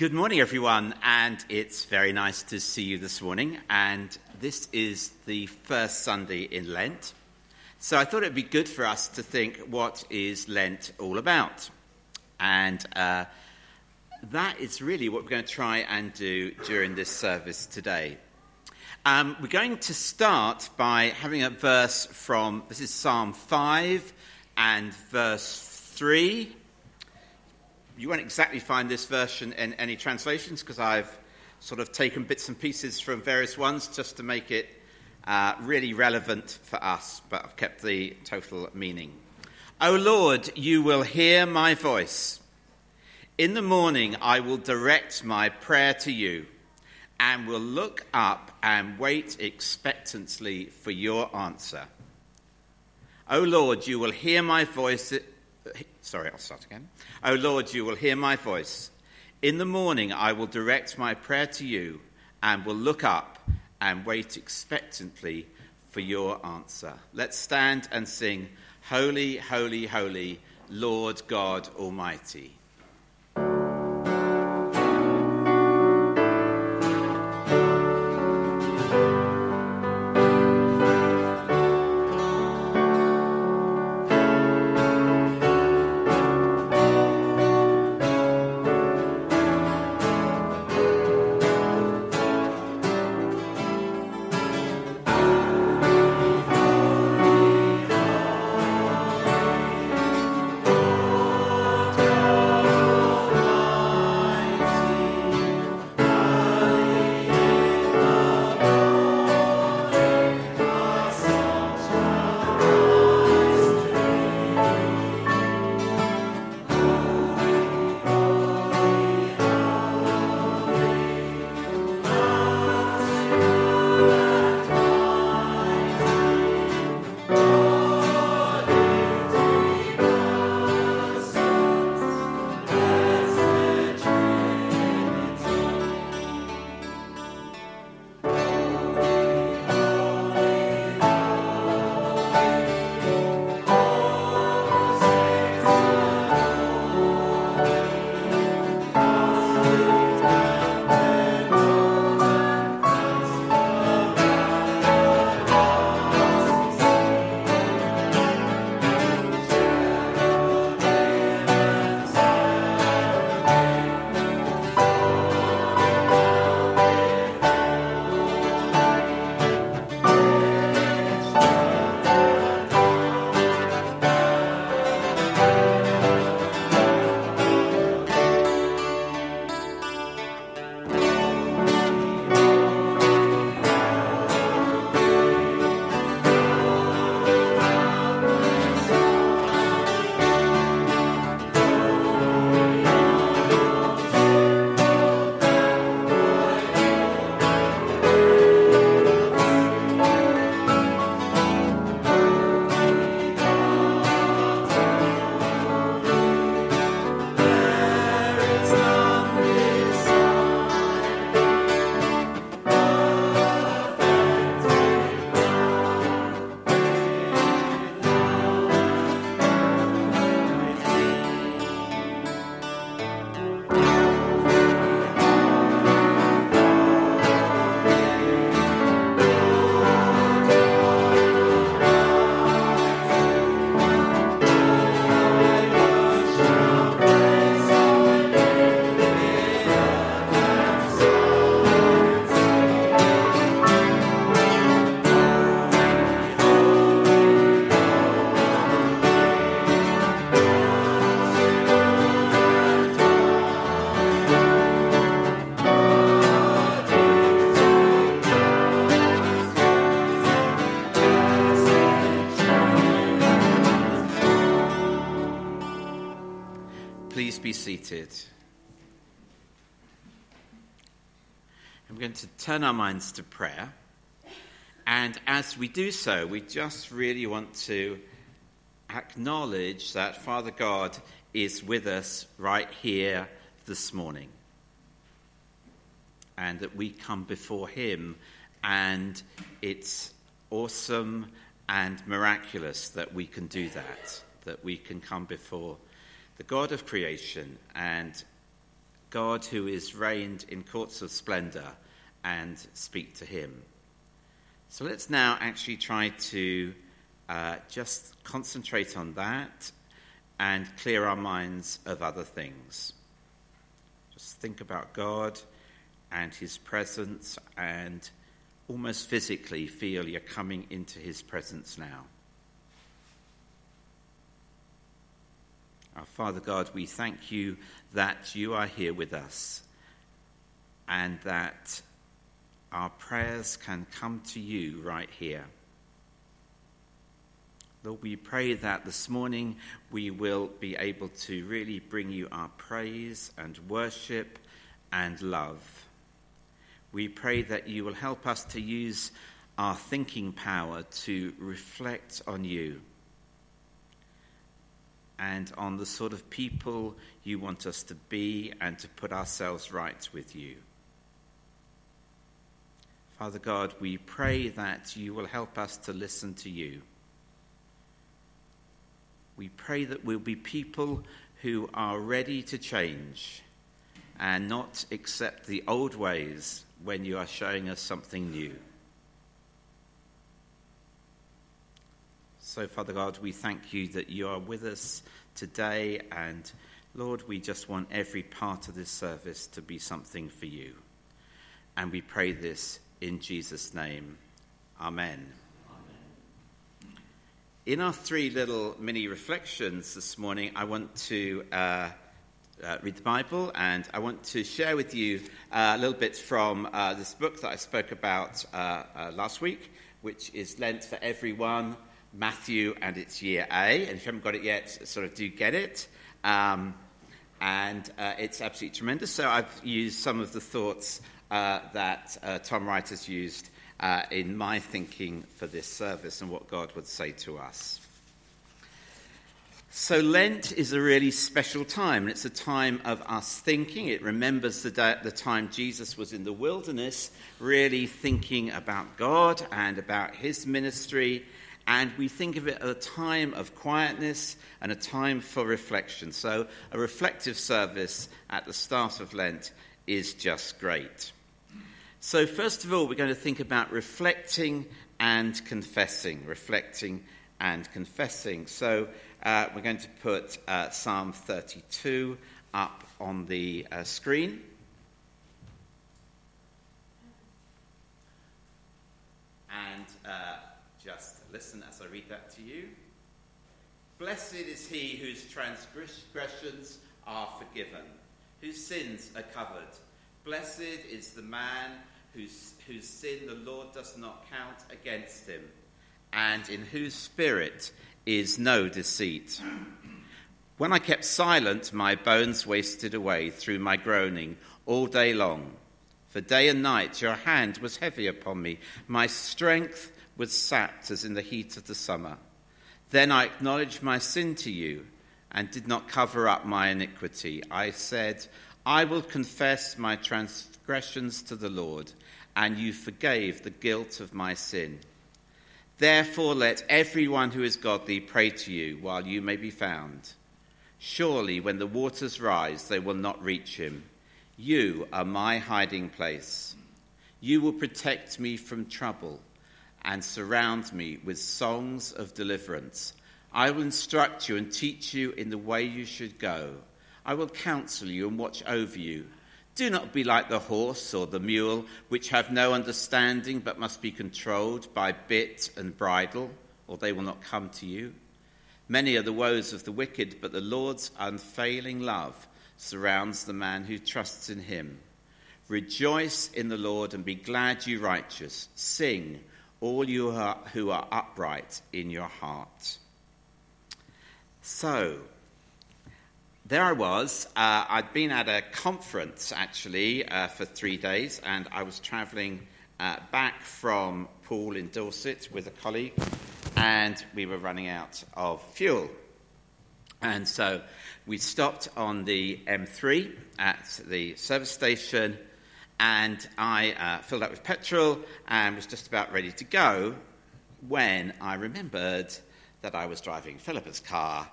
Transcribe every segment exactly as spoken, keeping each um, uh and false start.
Good morning, everyone, and it's very nice to see you this morning. And this is the first Sunday in Lent, so I thought it'd be good for us to think, what is Lent all about? And uh, that is really what we're going to try and do during this service today. Um, we're going to start by having a verse from, this is Psalm five and verse three. You won't exactly find this version in any translations because I've sort of taken bits and pieces from various ones just to make it uh, really relevant for us, but I've kept the total meaning. O Lord, you will hear my voice. In the morning I will direct my prayer to you and will look up and wait expectantly for your answer. O Lord, you will hear my voice. Sorry, I'll start again. O Lord, you will hear my voice. In the morning I will direct my prayer to you and will look up and wait expectantly for your answer. Let's stand and sing, Holy, Holy, Holy, Lord God Almighty. Seated. I'm going to turn our minds to prayer, and as we do so, we just really want to acknowledge that Father God is with us right here this morning, and that we come before him, and it's awesome and miraculous that we can do that, that we can come before the God of creation and God who is reigned in courts of splendor, and speak to him. So let's now actually try to uh, just concentrate on that and clear our minds of other things. Just think about God and his presence, and almost physically feel you're coming into his presence now. Our Father God, we thank you that you are here with us, and that our prayers can come to you right here. Lord, we pray that this morning we will be able to really bring you our praise and worship and love. We pray that you will help us to use our thinking power to reflect on you and on the sort of people you want us to be, and to put ourselves right with you. Father God, we pray that you will help us to listen to you. We pray that we'll be people who are ready to change and not accept the old ways when you are showing us something new. So, Father God, we thank you that you are with us today, and, Lord, we just want every part of this service to be something for you. And we pray this in Jesus' name. Amen. Amen. In our three little mini reflections this morning, I want to uh, uh, read the Bible, and I want to share with you uh, a little bit from uh, this book that I spoke about uh, uh, last week, which is Lent for Everyone, Matthew and its Year A. And if you haven't got it yet, sort of do get it. Um, and uh, it's absolutely tremendous. So I've used some of the thoughts Uh, that uh, Tom Wright has used uh, in my thinking for this service, and what God would say to us. So Lent is a really special time, and it's a time of us thinking. It remembers the, day, the time Jesus was in the wilderness, really thinking about God and about his ministry, and we think of it as a time of quietness and a time for reflection. So a reflective service at the start of Lent is just great. So first of all, we're going to think about reflecting and confessing, reflecting and confessing. So uh, we're going to put uh, Psalm thirty-two up on the uh, screen. And uh, just listen as I read that to you. Blessed is he whose transgressions are forgiven, whose sins are covered. Blessed is the man whose, whose sin the Lord does not count against him, and in whose spirit is no deceit. When I kept silent, my bones wasted away through my groaning all day long. For day and night your hand was heavy upon me. My strength was sapped as in the heat of the summer. Then I acknowledged my sin to you, and did not cover up my iniquity. I said, I will confess my transgressions to the Lord, and you forgave the guilt of my sin. Therefore let everyone who is godly pray to you while you may be found. Surely when the waters rise, they will not reach him. You are my hiding place. You will protect me from trouble, and surround me with songs of deliverance. I will instruct you and teach you in the way you should go. I will counsel you and watch over you. Do not be like the horse or the mule, which have no understanding but must be controlled by bit and bridle, or they will not come to you. Many are the woes of the wicked, but the Lord's unfailing love surrounds the man who trusts in him. Rejoice in the Lord and be glad, you righteous. Sing, all you who are upright in your heart. So, there I was. Uh, I'd been at a conference, actually, uh, for three days, and I was travelling uh, back from Poole in Dorset with a colleague, and we were running out of fuel. And so we stopped on the M three at the service station, and I uh, filled up with petrol and was just about ready to go when I remembered that I was driving Philippa's car,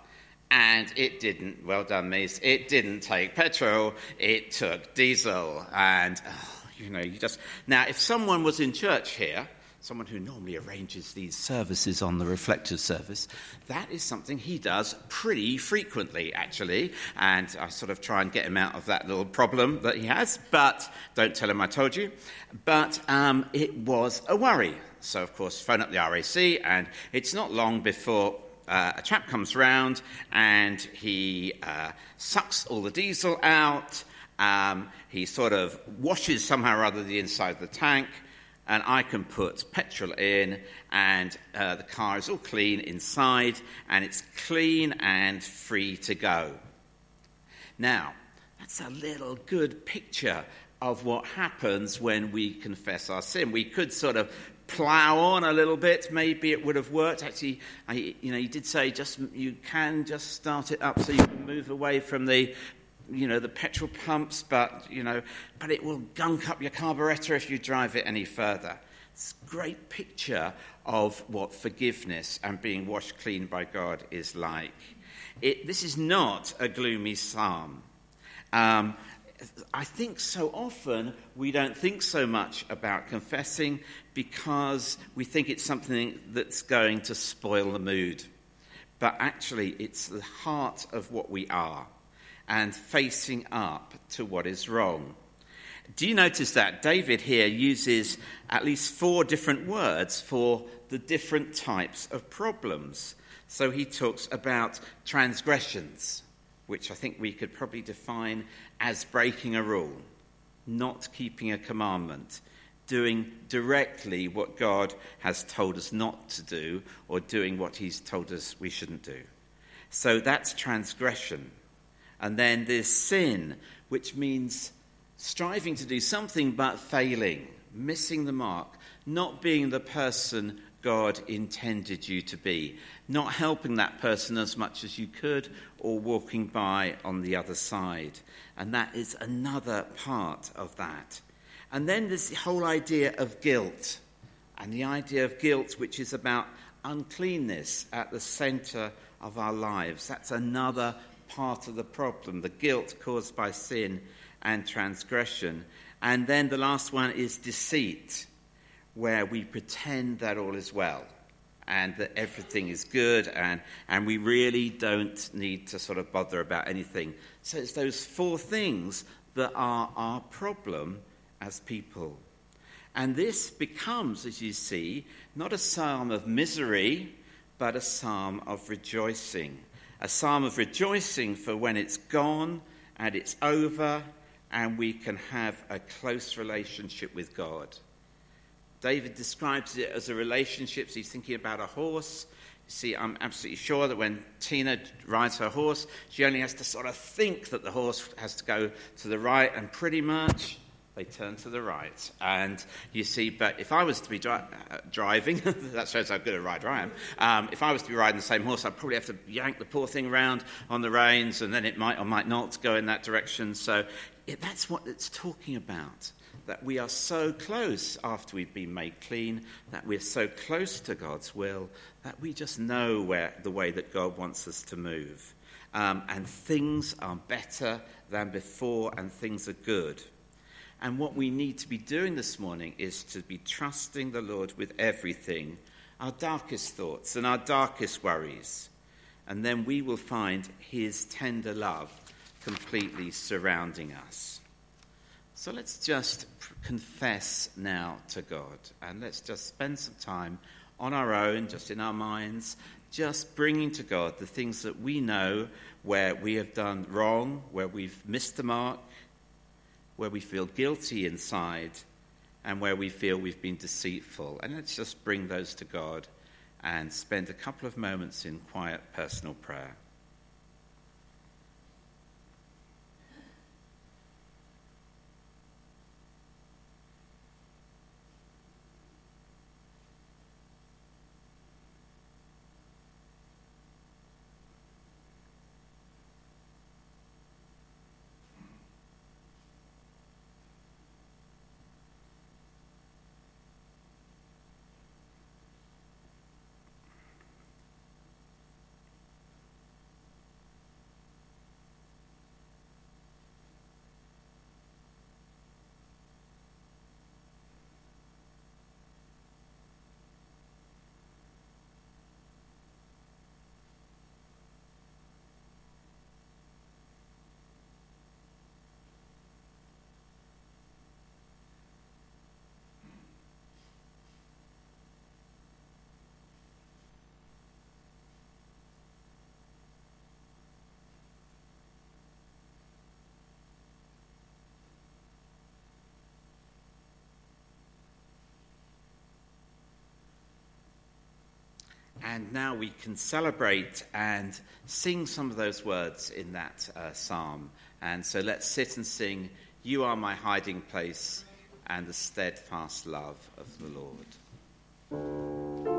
And it didn't, well done, Mace, it didn't take petrol, it took diesel. And, oh, you know, you just... Now, if someone was in church here, someone who normally arranges these services on the reflective service, that is something he does pretty frequently, actually. And I sort of try and get him out of that little problem that he has, but don't tell him I told you. But um, it was a worry. So, of course, phone up the R A C, and it's not long before... Uh, a chap comes round and he uh, sucks all the diesel out. Um, he sort of washes somehow or other the inside of the tank, and I can put petrol in, and uh, the car is all clean inside, and it's clean and free to go. Now, that's a little good picture of what happens when we confess our sin. We could sort of plough on a little bit, maybe it would have worked. Actually, I, you know, you did say just you can just start it up so you can move away from the, you know, the petrol pumps, but you know, but it will gunk up your carburetor if you drive it any further. It's a great picture of what forgiveness and being washed clean by God is like. It, this is not a gloomy psalm. Um, I think so often we don't think so much about confessing because we think it's something that's going to spoil the mood. But actually, it's the heart of what we are and facing up to what is wrong. Do you notice that David here uses at least four different words for the different types of problems? So he talks about transgressions, which I think we could probably define as breaking a rule, not keeping a commandment, doing directly what God has told us not to do, or doing what he's told us we shouldn't do. So that's transgression. And then there's sin, which means striving to do something but failing, missing the mark, not being the person God intended you to be, not helping that person as much as you could, or walking by on the other side. And that is another part of that. And then there's the whole idea of guilt, and the idea of guilt, which is about uncleanness at the centre of our lives. That's another part of the problem, the guilt caused by sin and transgression. And then the last one is deceit, where we pretend that all is well and that everything is good and, and we really don't need to sort of bother about anything. So it's those four things that are our problem as people. And this becomes, as you see, not a psalm of misery, but a psalm of rejoicing. A psalm of rejoicing for when it's gone and it's over and we can have a close relationship with God. David describes it as a relationship. So he's thinking about a horse. You see, I'm absolutely sure that when Tina rides her horse, she only has to sort of think that the horse has to go to the right, and pretty much they turn to the right. And you see, but if I was to be dri- uh, driving, that shows how good a rider I am, um, if I was to be riding the same horse, I'd probably have to yank the poor thing round on the reins, and then it might or might not go in that direction. So it, that's what it's talking about. That we are so close after we've been made clean, that we're so close to God's will, that we just know where the way that God wants us to move. Um, and things are better than before, and things are good. And what we need to be doing this morning is to be trusting the Lord with everything, our darkest thoughts and our darkest worries. And then we will find his tender love completely surrounding us. So let's just confess now to God, and let's just spend some time on our own, just in our minds, just bringing to God the things that we know where we have done wrong, where we've missed the mark, where we feel guilty inside, and where we feel we've been deceitful. And let's just bring those to God and spend a couple of moments in quiet personal prayer. And now we can celebrate and sing some of those words in that uh, psalm. And so let's sit and sing, "You Are My Hiding Place," and "The Steadfast Love of the Lord."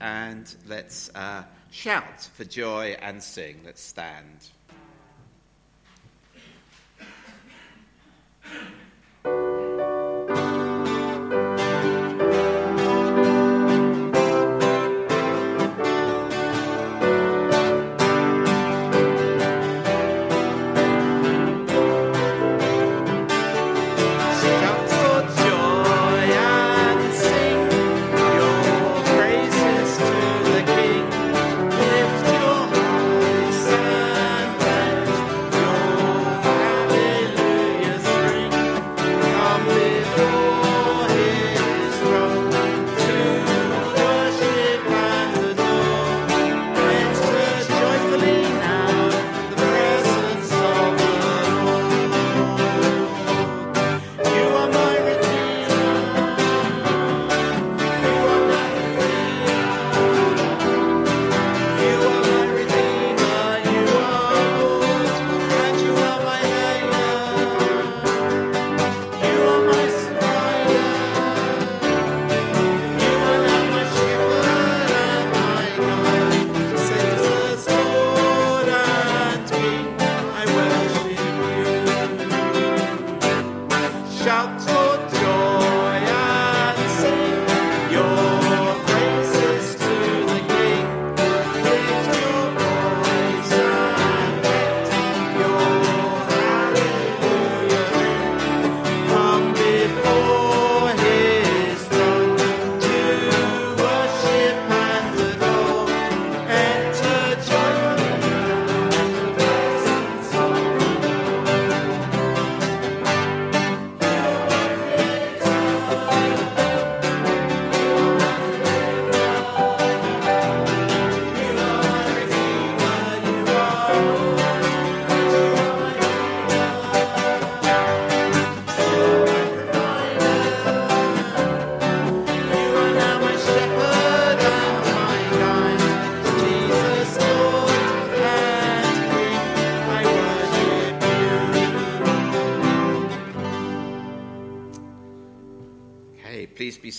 And let's uh, shout for joy and sing. Let's stand.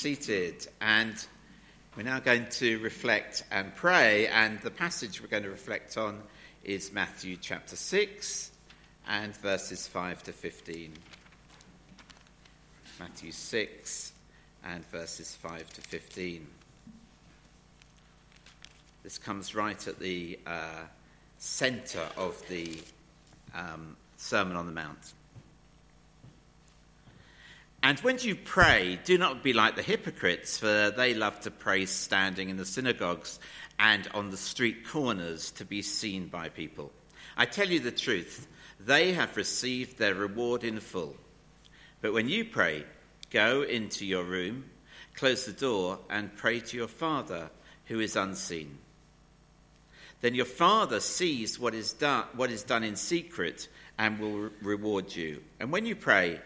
seated, and we're now going to reflect and pray, and the passage we're going to reflect on is Matthew chapter six and verses five to fifteen. Matthew six and verses five to fifteen. This comes right at the uh, centre of the um, Sermon on the Mount. And when you pray, do not be like the hypocrites, for they love to pray standing in the synagogues and on the street corners to be seen by people. I tell you the truth, they have received their reward in full. But when you pray, go into your room, close the door, and pray to your Father who is unseen. Then your Father sees what is done, what is done in secret, and will reward you. And when you pray,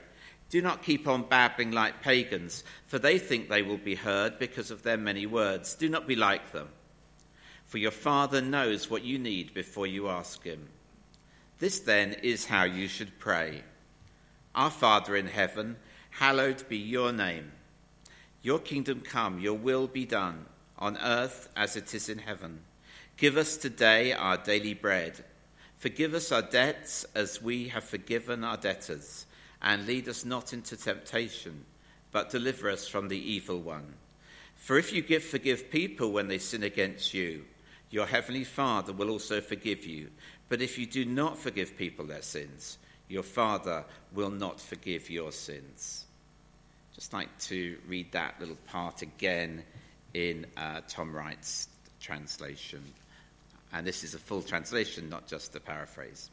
do not keep on babbling like pagans, for they think they will be heard because of their many words. Do not be like them, for your Father knows what you need before you ask him. This then is how you should pray. Our Father in heaven, hallowed be your name. Your kingdom come, your will be done, on earth as it is in heaven. Give us today our daily bread. Forgive us our debts as we have forgiven our debtors. And lead us not into temptation, but deliver us from the evil one. For if you give, forgive people when they sin against you, your heavenly Father will also forgive you. But if you do not forgive people their sins, your Father will not forgive your sins. Just like to read that little part again in uh, Tom Wright's translation. And this is a full translation, not just a paraphrase.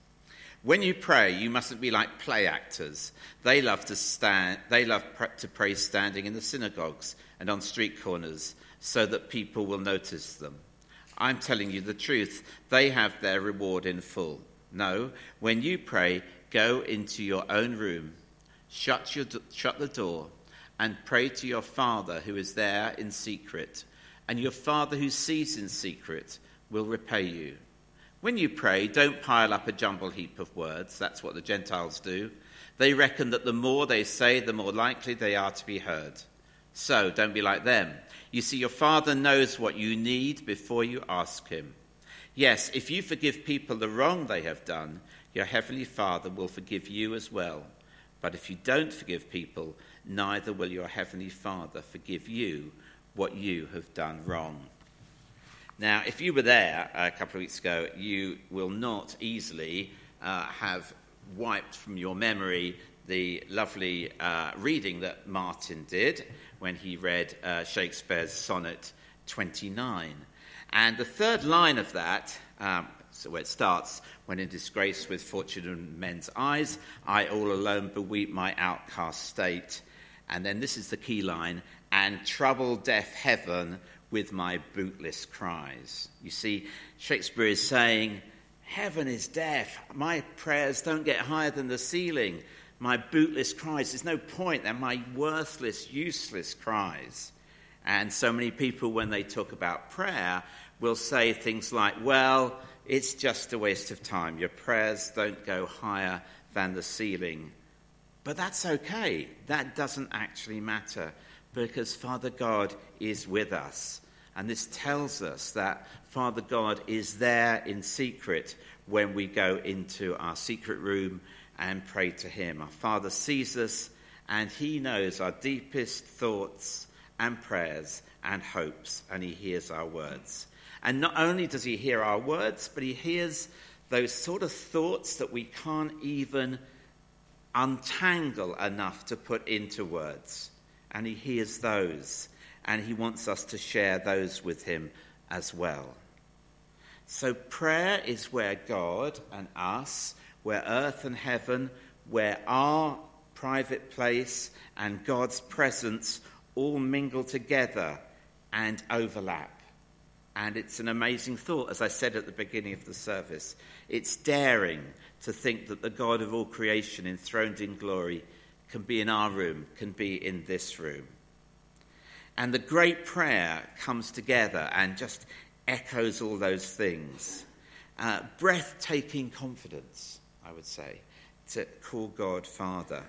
When you pray, you mustn't be like play actors. They love to stand. They love pr- to pray standing in the synagogues and on street corners so that people will notice them. I'm telling you the truth. They have their reward in full. No, when you pray, go into your own room, shut, your do- shut the door, and pray to your Father who is there in secret, and your Father who sees in secret will repay you. When you pray, don't pile up a jumble heap of words. That's what the Gentiles do. They reckon that the more they say, the more likely they are to be heard. So don't be like them. You see, your Father knows what you need before you ask him. Yes, if you forgive people the wrong they have done, your heavenly Father will forgive you as well. But if you don't forgive people, neither will your heavenly Father forgive you what you have done wrong. Now, if you were there a couple of weeks ago, you will not easily uh, have wiped from your memory the lovely uh, reading that Martin did when he read uh, Shakespeare's Sonnet twenty-nine. And the third line of that, um, so where it starts, when in disgrace with fortune in men's eyes, I all alone beweep my outcast state. And then this is the key line, and trouble deaf heaven with my bootless cries. You see, Shakespeare is saying, heaven is deaf. My prayers don't get higher than the ceiling. My bootless cries, there's no point. They're my worthless, useless cries. And so many people, when they talk about prayer, will say things like, well, it's just a waste of time. Your prayers don't go higher than the ceiling. But that's okay. That doesn't actually matter, because Father God is with us. And this tells us that Father God is there in secret when we go into our secret room and pray to him. Our Father sees us, and he knows our deepest thoughts and prayers and hopes, and he hears our words. And not only does he hear our words, but he hears those sort of thoughts that we can't even untangle enough to put into words. And he hears those, and he wants us to share those with him as well. So prayer is where God and us, where earth and heaven, where our private place and God's presence all mingle together and overlap. And it's an amazing thought, as I said at the beginning of the service. It's daring to think that the God of all creation, enthroned in glory, can be in our room, can be in this room. And the great prayer comes together and just echoes all those things. Uh, breathtaking confidence, I would say, to call God Father.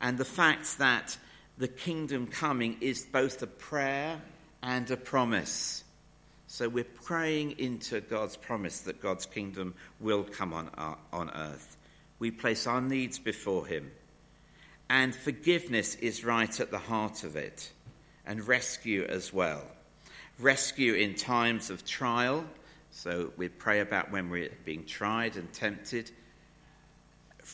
And the fact that the kingdom coming is both a prayer and a promise. So we're praying into God's promise that God's kingdom will come on our, on earth. We place our needs before him. And forgiveness is right at the heart of it. And rescue as well. Rescue in times of trial. So we pray about when we're being tried and tempted.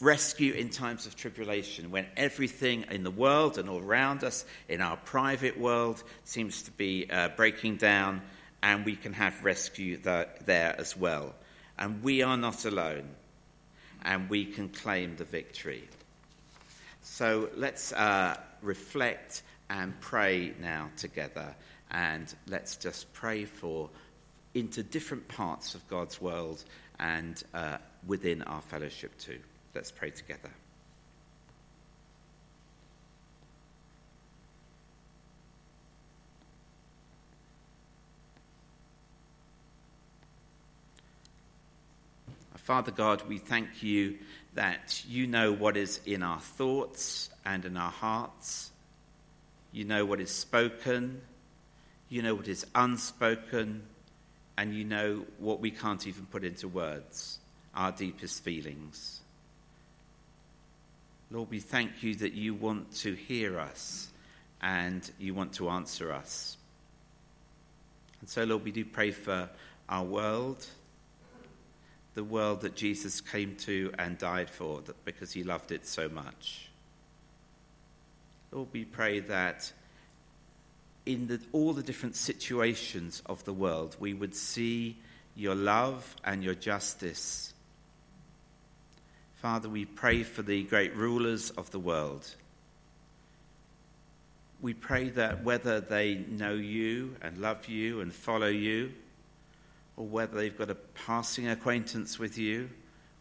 Rescue in times of tribulation, when everything in the world and all around us, in our private world, seems to be uh, breaking down, and we can have rescue th- there as well. And we are not alone, and we can claim the victory. So let's uh, reflect and pray now together, and let's just pray for into different parts of God's world and uh, within our fellowship too. Let's pray together. Father God, we thank you that you know what is in our thoughts and in our hearts. You know what is spoken, you know what is unspoken, and you know what we can't even put into words, our deepest feelings. Lord, we thank you that you want to hear us and you want to answer us. And so, Lord, we do pray for our world, the world that Jesus came to and died for because he loved it so much. Lord, we pray that in the, all the different situations of the world, we would see your love and your justice. Father, we pray for the great rulers of the world. We pray that whether they know you and love you and follow you, or whether they've got a passing acquaintance with you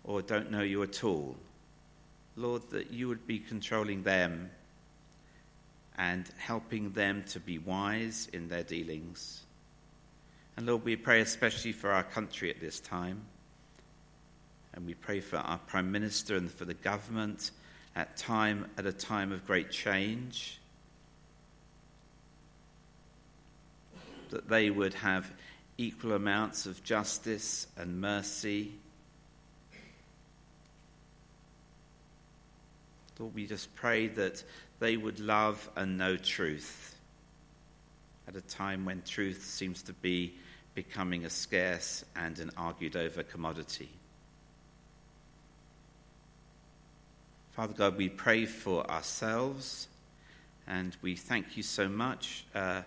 or don't know you at all, Lord, that you would be controlling them and helping them to be wise in their dealings. And Lord, we pray especially for our country at this time. And we pray for our Prime Minister and for the government at time at a time of great change, that they would have equal amounts of justice and mercy. Lord, we just pray that they would love and know truth at a time when truth seems to be becoming a scarce and an argued over commodity. Father God, we pray for ourselves, and we thank you so much uh,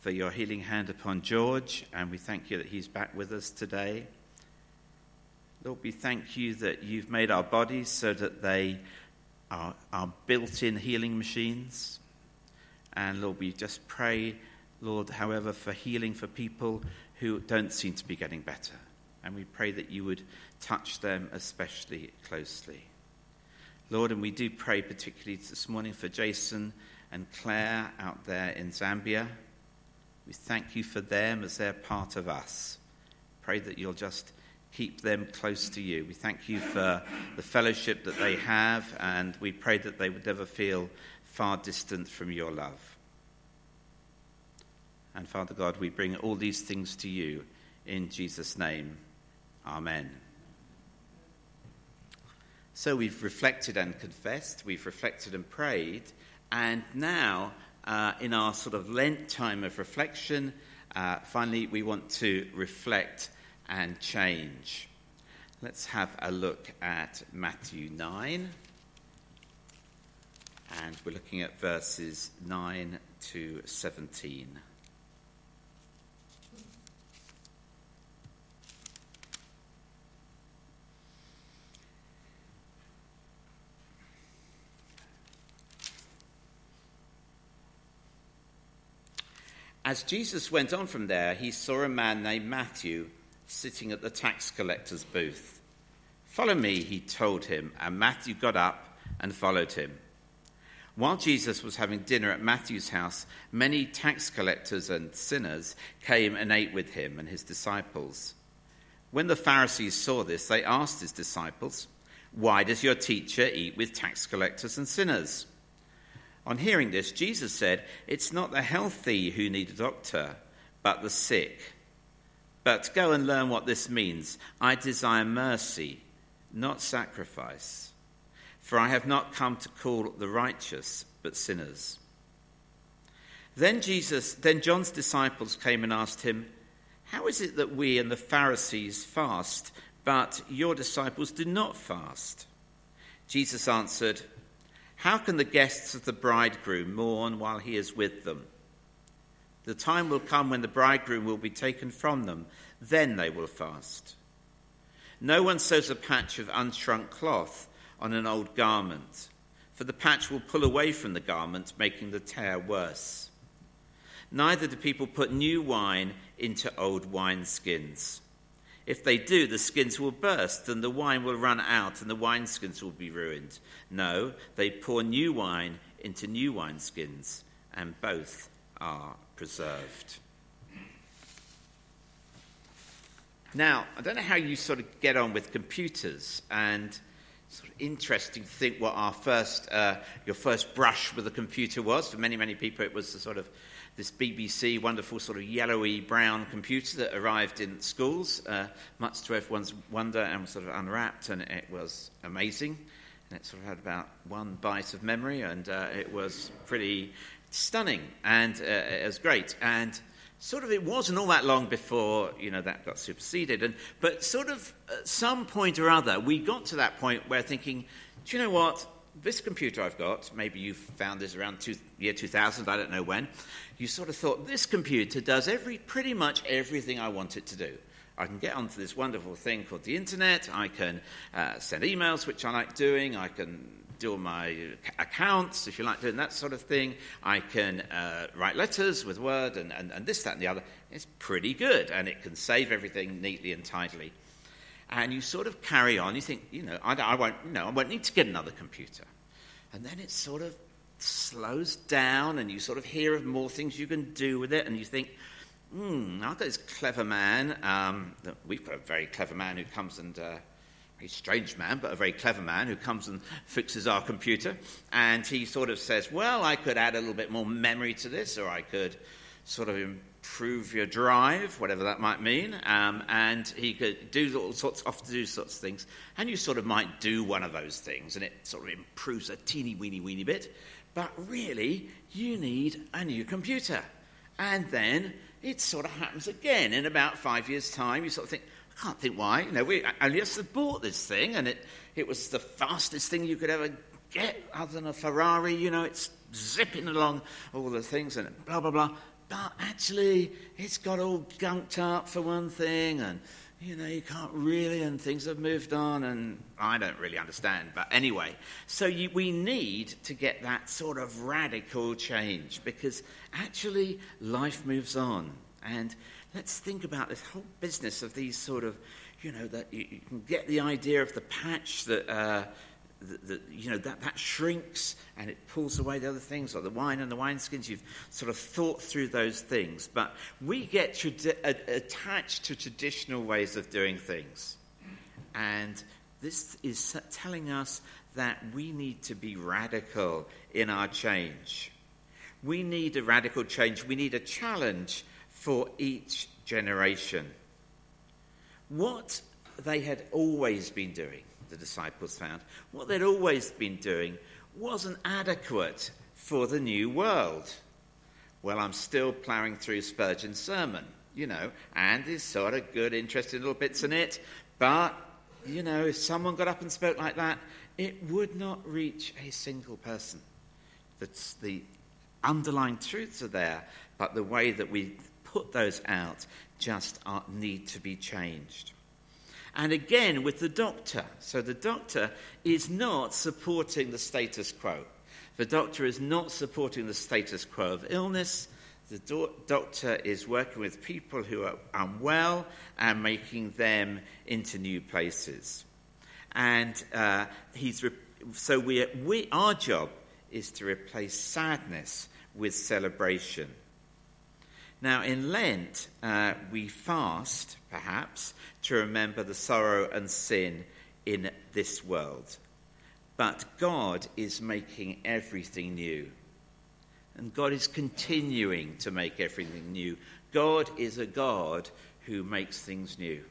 for your healing hand upon George, and we thank you that he's back with us today. Lord, we thank you that you've made our bodies so that they are, are built-in healing machines. And Lord, we just pray, Lord, however, for healing for people who don't seem to be getting better. And we pray that you would touch them especially closely. Lord, and we do pray particularly this morning for Jason and Claire out there in Zambia. We thank you for them as they're part of us. Pray that you'll just keep them close to you. We thank you for the fellowship that they have, and we pray that they would never feel far distant from your love. And Father God, we bring all these things to you in Jesus' name. Amen. So we've reflected and confessed, we've reflected and prayed, and now uh, in our sort of Lent time of reflection, uh, finally we want to reflect and change. Let's have a look at Matthew nine, and we're looking at verses nine to seventeen. As Jesus went on from there, he saw a man named Matthew sitting at the tax collector's booth. "Follow me," he told him, and Matthew got up and followed him. While Jesus was having dinner at Matthew's house, many tax collectors and sinners came and ate with him and his disciples. When the Pharisees saw this, they asked his disciples, "Why does your teacher eat with tax collectors and sinners?" On hearing this, Jesus said, "It's not the healthy who need a doctor, but the sick. But go and learn what this means. I desire mercy, not sacrifice. For I have not come to call the righteous, but sinners." Then Jesus, then John's disciples came and asked him, "How is it that we and the Pharisees fast, but your disciples do not fast?" Jesus answered, "How can the guests of the bridegroom mourn while he is with them? The time will come when the bridegroom will be taken from them. Then they will fast. No one sews a patch of unshrunk cloth on an old garment, for the patch will pull away from the garment, making the tear worse. Neither do people put new wine into old wineskins. If they do, the skins will burst, and the wine will run out, and the wineskins will be ruined. No, they pour new wine into new wineskins, and both are preserved." Now, I don't know how you sort of get on with computers, and sort of interesting to think what our first, uh, your first brush with a computer was. For many, many people, it was the sort of this B B C, wonderful sort of yellowy brown computer that arrived in schools, uh, much to everyone's wonder, and was sort of unwrapped, and it was amazing. And it sort of had about one byte of memory, and uh, it was pretty stunning, and uh, it was great. And sort of, it wasn't all that long before, you know, that got superseded. And but sort of at some point or other, we got to that point where thinking, do you know what? This computer I've got, maybe you found this around two, year two thousand, I don't know when, you sort of thought, this computer does every pretty much everything I want it to do. I can get onto this wonderful thing called the internet, I can uh, send emails, which I like doing, I can do all my accounts, if you like doing that sort of thing. I can uh, write letters with Word and, and, and this, that, and the other. It's pretty good, and it can save everything neatly and tidily. And you sort of carry on. You think, you know, I, I won't, you know, I won't need to get another computer. And then it sort of slows down, and you sort of hear of more things you can do with it, and you think, hmm, I've got this clever man. Um, we've got a very clever man who comes and. Uh, A strange man, but a very clever man who comes and fixes our computer, and he sort of says, well, I could add a little bit more memory to this, or I could sort of improve your drive, whatever that might mean, um, and he could do all sorts, off to do sorts of things, and you sort of might do one of those things, and it sort of improves a teeny weeny weeny bit, but really you need a new computer. And then it sort of happens again in about five years' time. You sort of think, I can't think why. You know, we only just bought this thing, and it, it was the fastest thing you could ever get, other than a Ferrari. You know, it's zipping along all the things and blah, blah, blah. But actually, it's got all gunked up for one thing, and, you know, you can't really, and things have moved on, and I don't really understand. But anyway, so you, we need to get that sort of radical change, because actually life moves on. And let's think about this whole business of these sort of, you know, that you, you can get the idea of the patch that, uh, that, that you know, that, that shrinks and it pulls away the other things, or the wine and the wineskins. You've sort of thought through those things. But we get trad- attached to traditional ways of doing things. And this is telling us that we need to be radical in our change. We need a radical change. We need a challenge for each generation. What they had always been doing, the disciples found, what they'd always been doing wasn't adequate for the new world. Well, I'm still ploughing through Spurgeon's sermon, you know, and there's sort of good, interesting little bits in it, but, you know, if someone got up and spoke like that, it would not reach a single person. That's the underlying truths are there, but the way that we put those out just are, need to be changed. And again with the doctor. So the doctor is not supporting the status quo. The doctor is not supporting the status quo of illness. The do- doctor is working with people who are unwell and making them into new places. And uh, he's re- so we, we our job is to replace sadness with celebration. Now, in Lent, uh, we fast, perhaps, to remember the sorrow and sin in this world. But God is making everything new. And God is continuing to make everything new. God is a God who makes things new.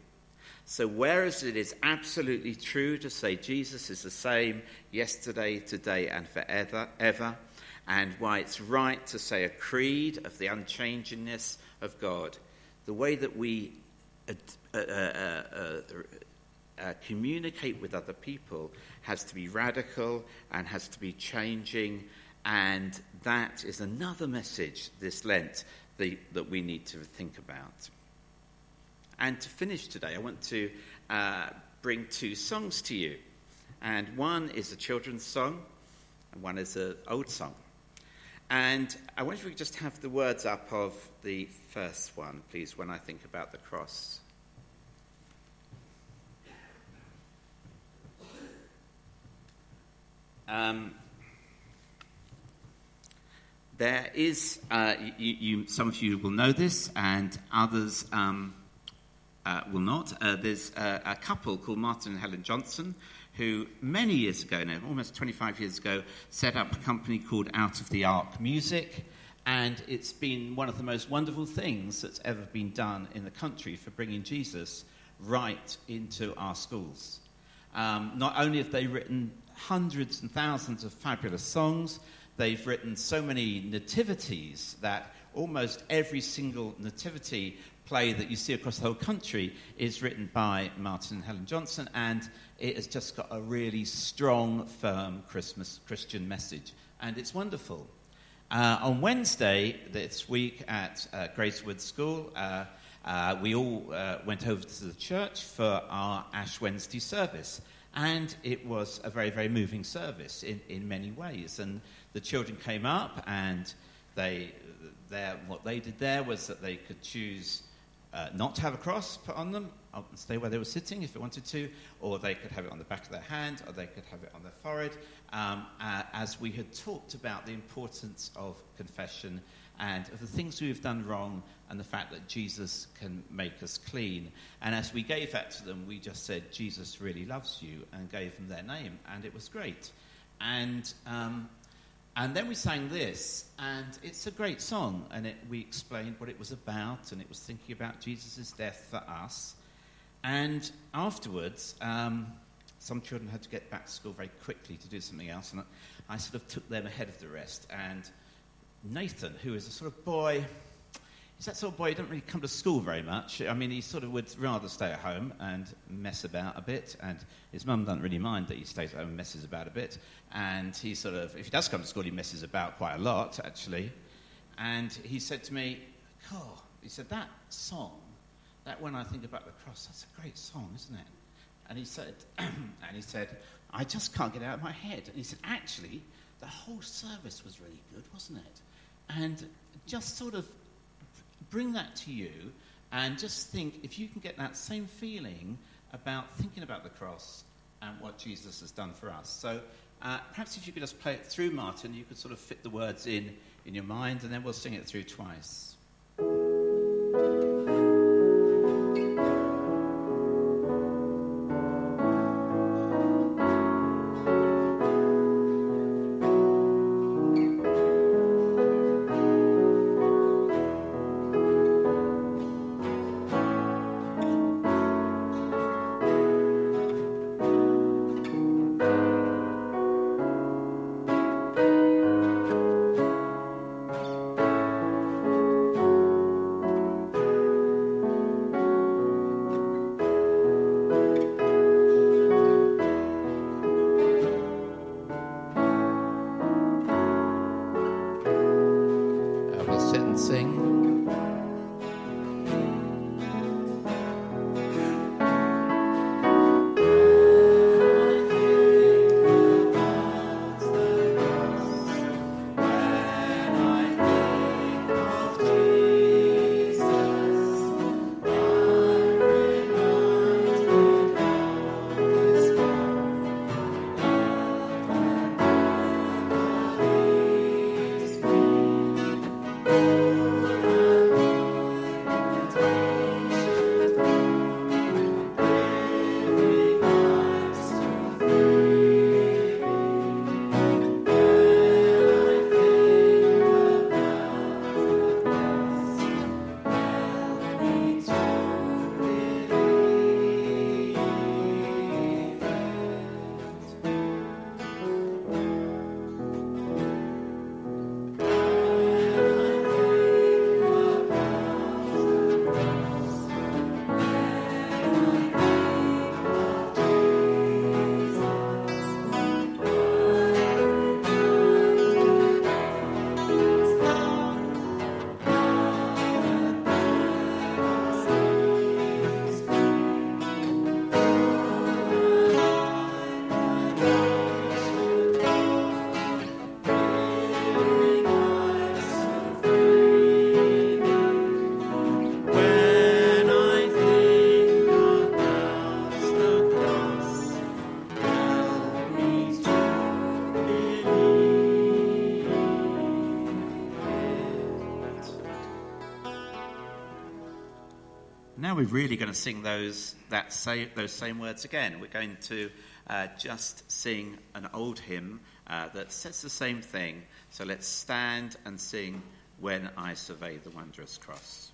So whereas it is absolutely true to say Jesus is the same yesterday, today, and forever, ever, and why it's right to say a creed of the unchangingness of God, the way that we uh, uh, uh, uh, uh, communicate with other people has to be radical and has to be changing, and that is another message this Lent the, that we need to think about. And to finish today, I want to uh, bring two songs to you. And one is a children's song, and one is an old song. And I wonder if we could just have the words up of the first one, please, When I Think About the Cross. Um, there is, uh, you, you, some of you will know this, and others... Um, Uh, will not. Uh, there's uh, a couple called Martin and Helen Johnson who many years ago, now almost twenty-five years ago, set up a company called Out of the Ark Music, and it's been one of the most wonderful things that's ever been done in the country for bringing Jesus right into our schools. Um, not only have they written hundreds and thousands of fabulous songs, they've written so many nativities that almost every single nativity play that you see across the whole country is written by Martin and Helen Johnson, and it has just got a really strong, firm Christmas Christian message, and it's wonderful. Uh, on Wednesday this week at uh, Gracewood School, uh, uh, we all uh, went over to the church for our Ash Wednesday service, and it was a very, very moving service in, in many ways, and the children came up, and they their, what they did there was that they could choose... Uh, not to have a cross put on them, and stay where they were sitting if they wanted to, or they could have it on the back of their hand, or they could have it on their forehead, um, uh, as we had talked about the importance of confession and of the things we've done wrong and the fact that Jesus can make us clean. And as we gave that to them, we just said, Jesus really loves you, and gave them their name, and it was great. And um, And then we sang this, and it's a great song, and it, we explained what it was about, and it was thinking about Jesus' death for us. And afterwards, um, some children had to get back to school very quickly to do something else, and I, I sort of took them ahead of the rest. And Nathan, who is a sort of boy, he's that sort of boy who doesn't really come to school very much. I mean, he sort of would rather stay at home and mess about a bit, and his mum doesn't really mind that he stays at home and messes about a bit. And he sort of, if he does come to school, he messes about quite a lot, actually. And he said to me, oh, he said, that song, that When I Think About the Cross, that's a great song, isn't it? And he said, and he said, I just can't get it out of my head. And he said, actually, the whole service was really good, wasn't it? And just sort of bring that to you, and just think if you can get that same feeling about thinking about the cross and what Jesus has done for us. So uh, perhaps if you could just play it through, Martin, you could sort of fit the words in in your mind, and then we'll sing it through twice. now we're really going to sing those that say, those same words again. We're going to uh, just sing an old hymn uh, that says the same thing. So let's stand and sing When I Survey the Wondrous Cross.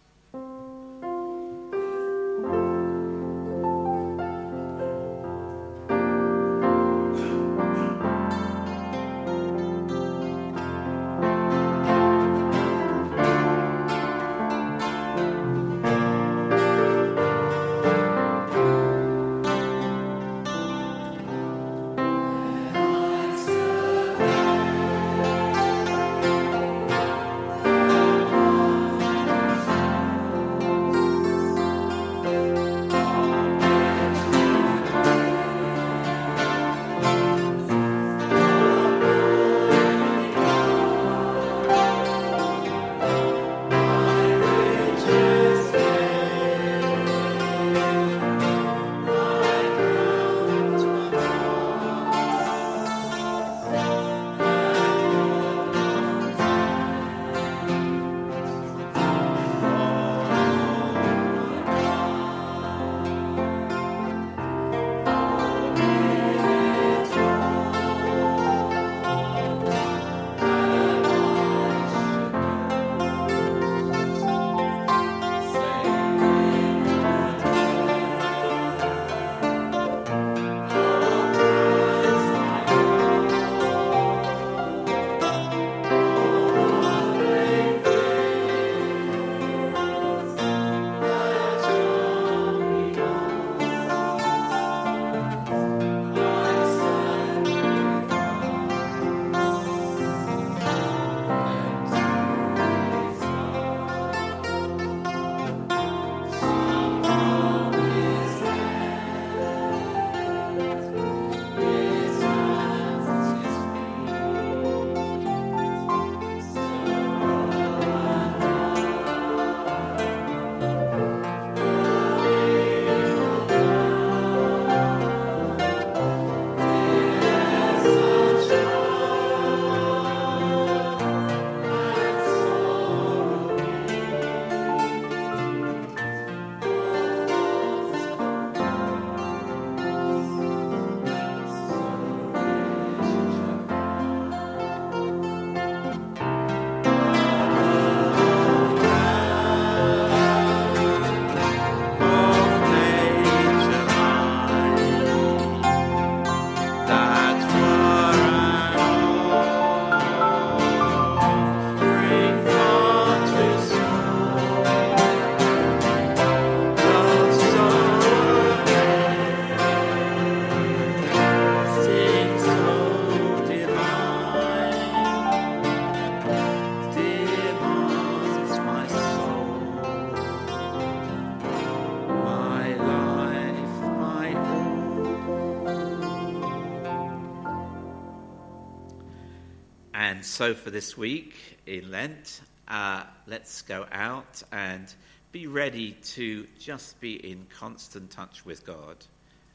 And so for this week in Lent, uh, let's go out and be ready to just be in constant touch with God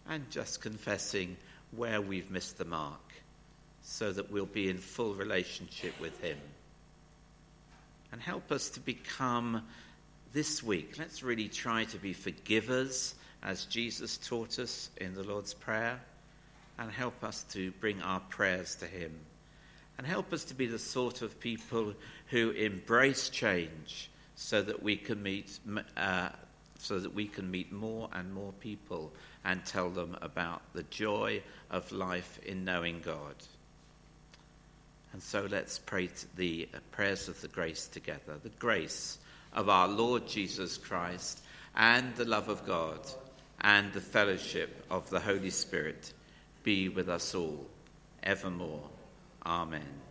and just confessing where we've missed the mark so that we'll be in full relationship with him. And help us to become this week, let's really try to be forgivers as Jesus taught us in the Lord's Prayer, and help us to bring our prayers to him. And help us to be the sort of people who embrace change, so that we can meet, uh, so that we can meet more and more people and tell them about the joy of life in knowing God. And so let's pray the prayers of the grace together. The grace of our Lord Jesus Christ, and the love of God, and the fellowship of the Holy Spirit be with us all evermore. Amen.